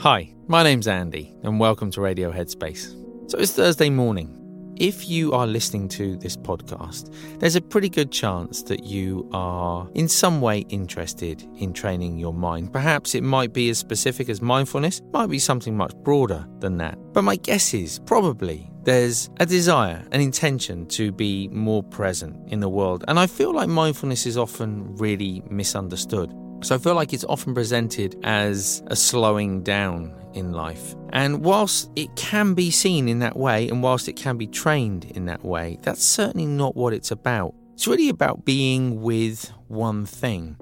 Hi, my name's Andy and welcome to Radio Headspace. So it's Thursday morning. If you are listening to this podcast, there's a pretty good chance that you are in some way interested in training your mind. Perhaps it might be as specific as mindfulness, might be something much broader than that. But my guess is probably there's a desire, an intention to be more present in the world. And I feel like mindfulness is often really misunderstood. So I feel like it's often presented as a slowing down in life. And whilst it can be seen in that way, and whilst it can be trained in that way, that's certainly not what it's about. It's really about being with one thing.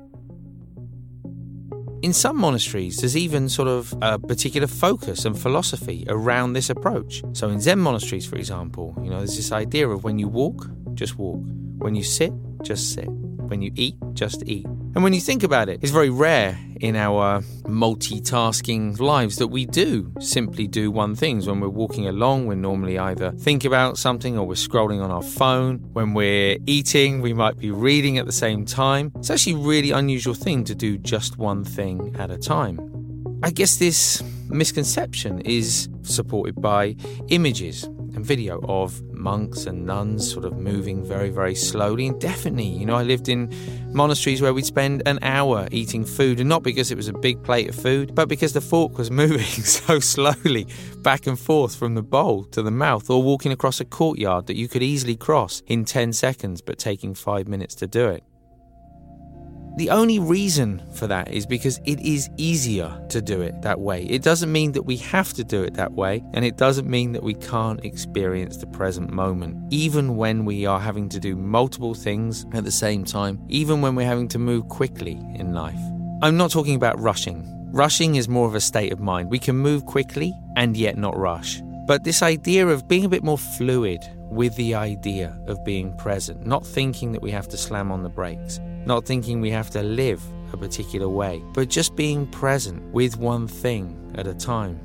In some monasteries, there's even sort of a particular focus and philosophy around this approach. So in Zen monasteries, for example, there's this idea of when you walk, just walk. When you sit, just sit. When you eat, just eat. And when you think about it, it's very rare in our multitasking lives that we do simply do one thing. When we're walking along, we're normally either thinking about something or we're scrolling on our phone. When we're eating, we might be reading at the same time. It's actually a really unusual thing to do just one thing at a time. I guess this misconception is supported by images and video of monks and nuns sort of moving very, very slowly. And definitely, I lived in monasteries where we'd spend an hour eating food, and not because it was a big plate of food, but because the fork was moving so slowly back and forth from the bowl to the mouth, or walking across a courtyard that you could easily cross in 10 seconds, but taking 5 minutes to do it. The only reason for that is because it is easier to do it that way. It doesn't mean that we have to do it that way, and it doesn't mean that we can't experience the present moment, even when we are having to do multiple things at the same time, even when we're having to move quickly in life. I'm not talking about rushing. Rushing is more of a state of mind. We can move quickly and yet not rush. But this idea of being a bit more fluid with the idea of being present, not thinking that we have to slam on the brakes, not thinking we have to live a particular way, but just being present with one thing at a time.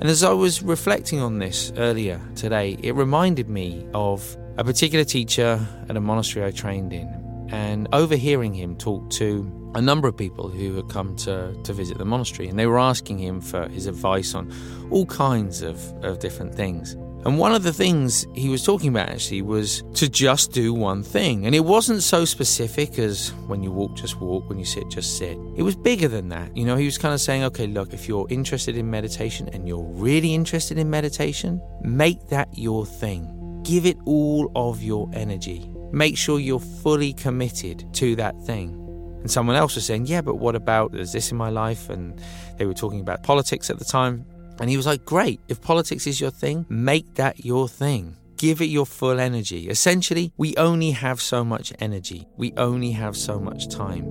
And as I was reflecting on this earlier today, it reminded me of a particular teacher at a monastery I trained in, and overhearing him talk to a number of people who had come to visit the monastery, and they were asking him for his advice on all kinds of different things. And one of the things he was talking about actually was to just do one thing. And it wasn't so specific as when you walk, just walk, when you sit, just sit. It was bigger than that. You know, he was kind of saying, okay, look, if you're interested in meditation and you're really interested in meditation, make that your thing. Give it all of your energy. Make sure you're fully committed to that thing. And someone else was saying, yeah, but what about, there's this in my life? And they were talking about politics at the time. And he was like, great, if politics is your thing, make that your thing. Give it your full energy. Essentially, we only have so much energy. We only have so much time.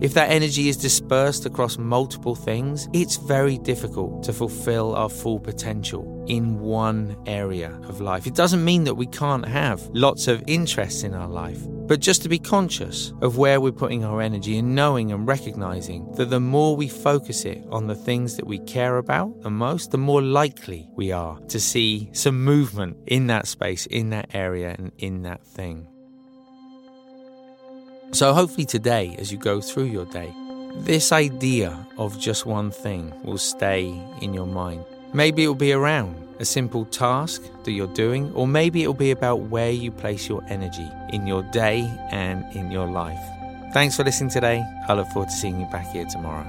If that energy is dispersed across multiple things, it's very difficult to fulfill our full potential in one area of life. It doesn't mean that we can't have lots of interests in our life, but just to be conscious of where we're putting our energy and knowing and recognizing that the more we focus it on the things that we care about the most, the more likely we are to see some movement in that space, in that area, and in that thing. So hopefully today, as you go through your day, this idea of just one thing will stay in your mind. Maybe it'll be around a simple task that you're doing, or maybe it'll be about where you place your energy in your day and in your life. Thanks for listening today. I look forward to seeing you back here tomorrow.